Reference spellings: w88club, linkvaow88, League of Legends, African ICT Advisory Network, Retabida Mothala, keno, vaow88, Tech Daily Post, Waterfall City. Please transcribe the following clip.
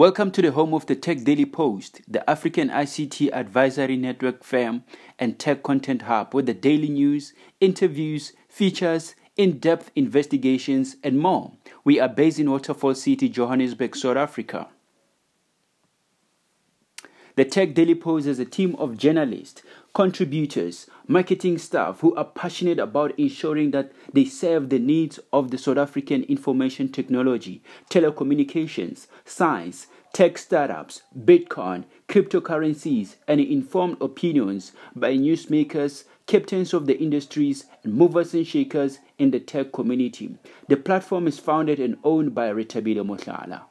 Welcome to the home of the Tech Daily Post, the African ICT Advisory Network firm and tech content hub with the daily news, interviews, features, in-depth investigations, and more. We are based in Waterfall City, Johannesburg, South Africa. The Tech Daily Post is a team of journalists, contributors, marketing staff who are passionate about ensuring that they serve the needs of the South African information technology, telecommunications, science, tech startups, Bitcoin, cryptocurrencies, and informed opinions by newsmakers, captains of the industries, and movers and shakers in the tech community. The platform is founded and owned by Retabida Mothala.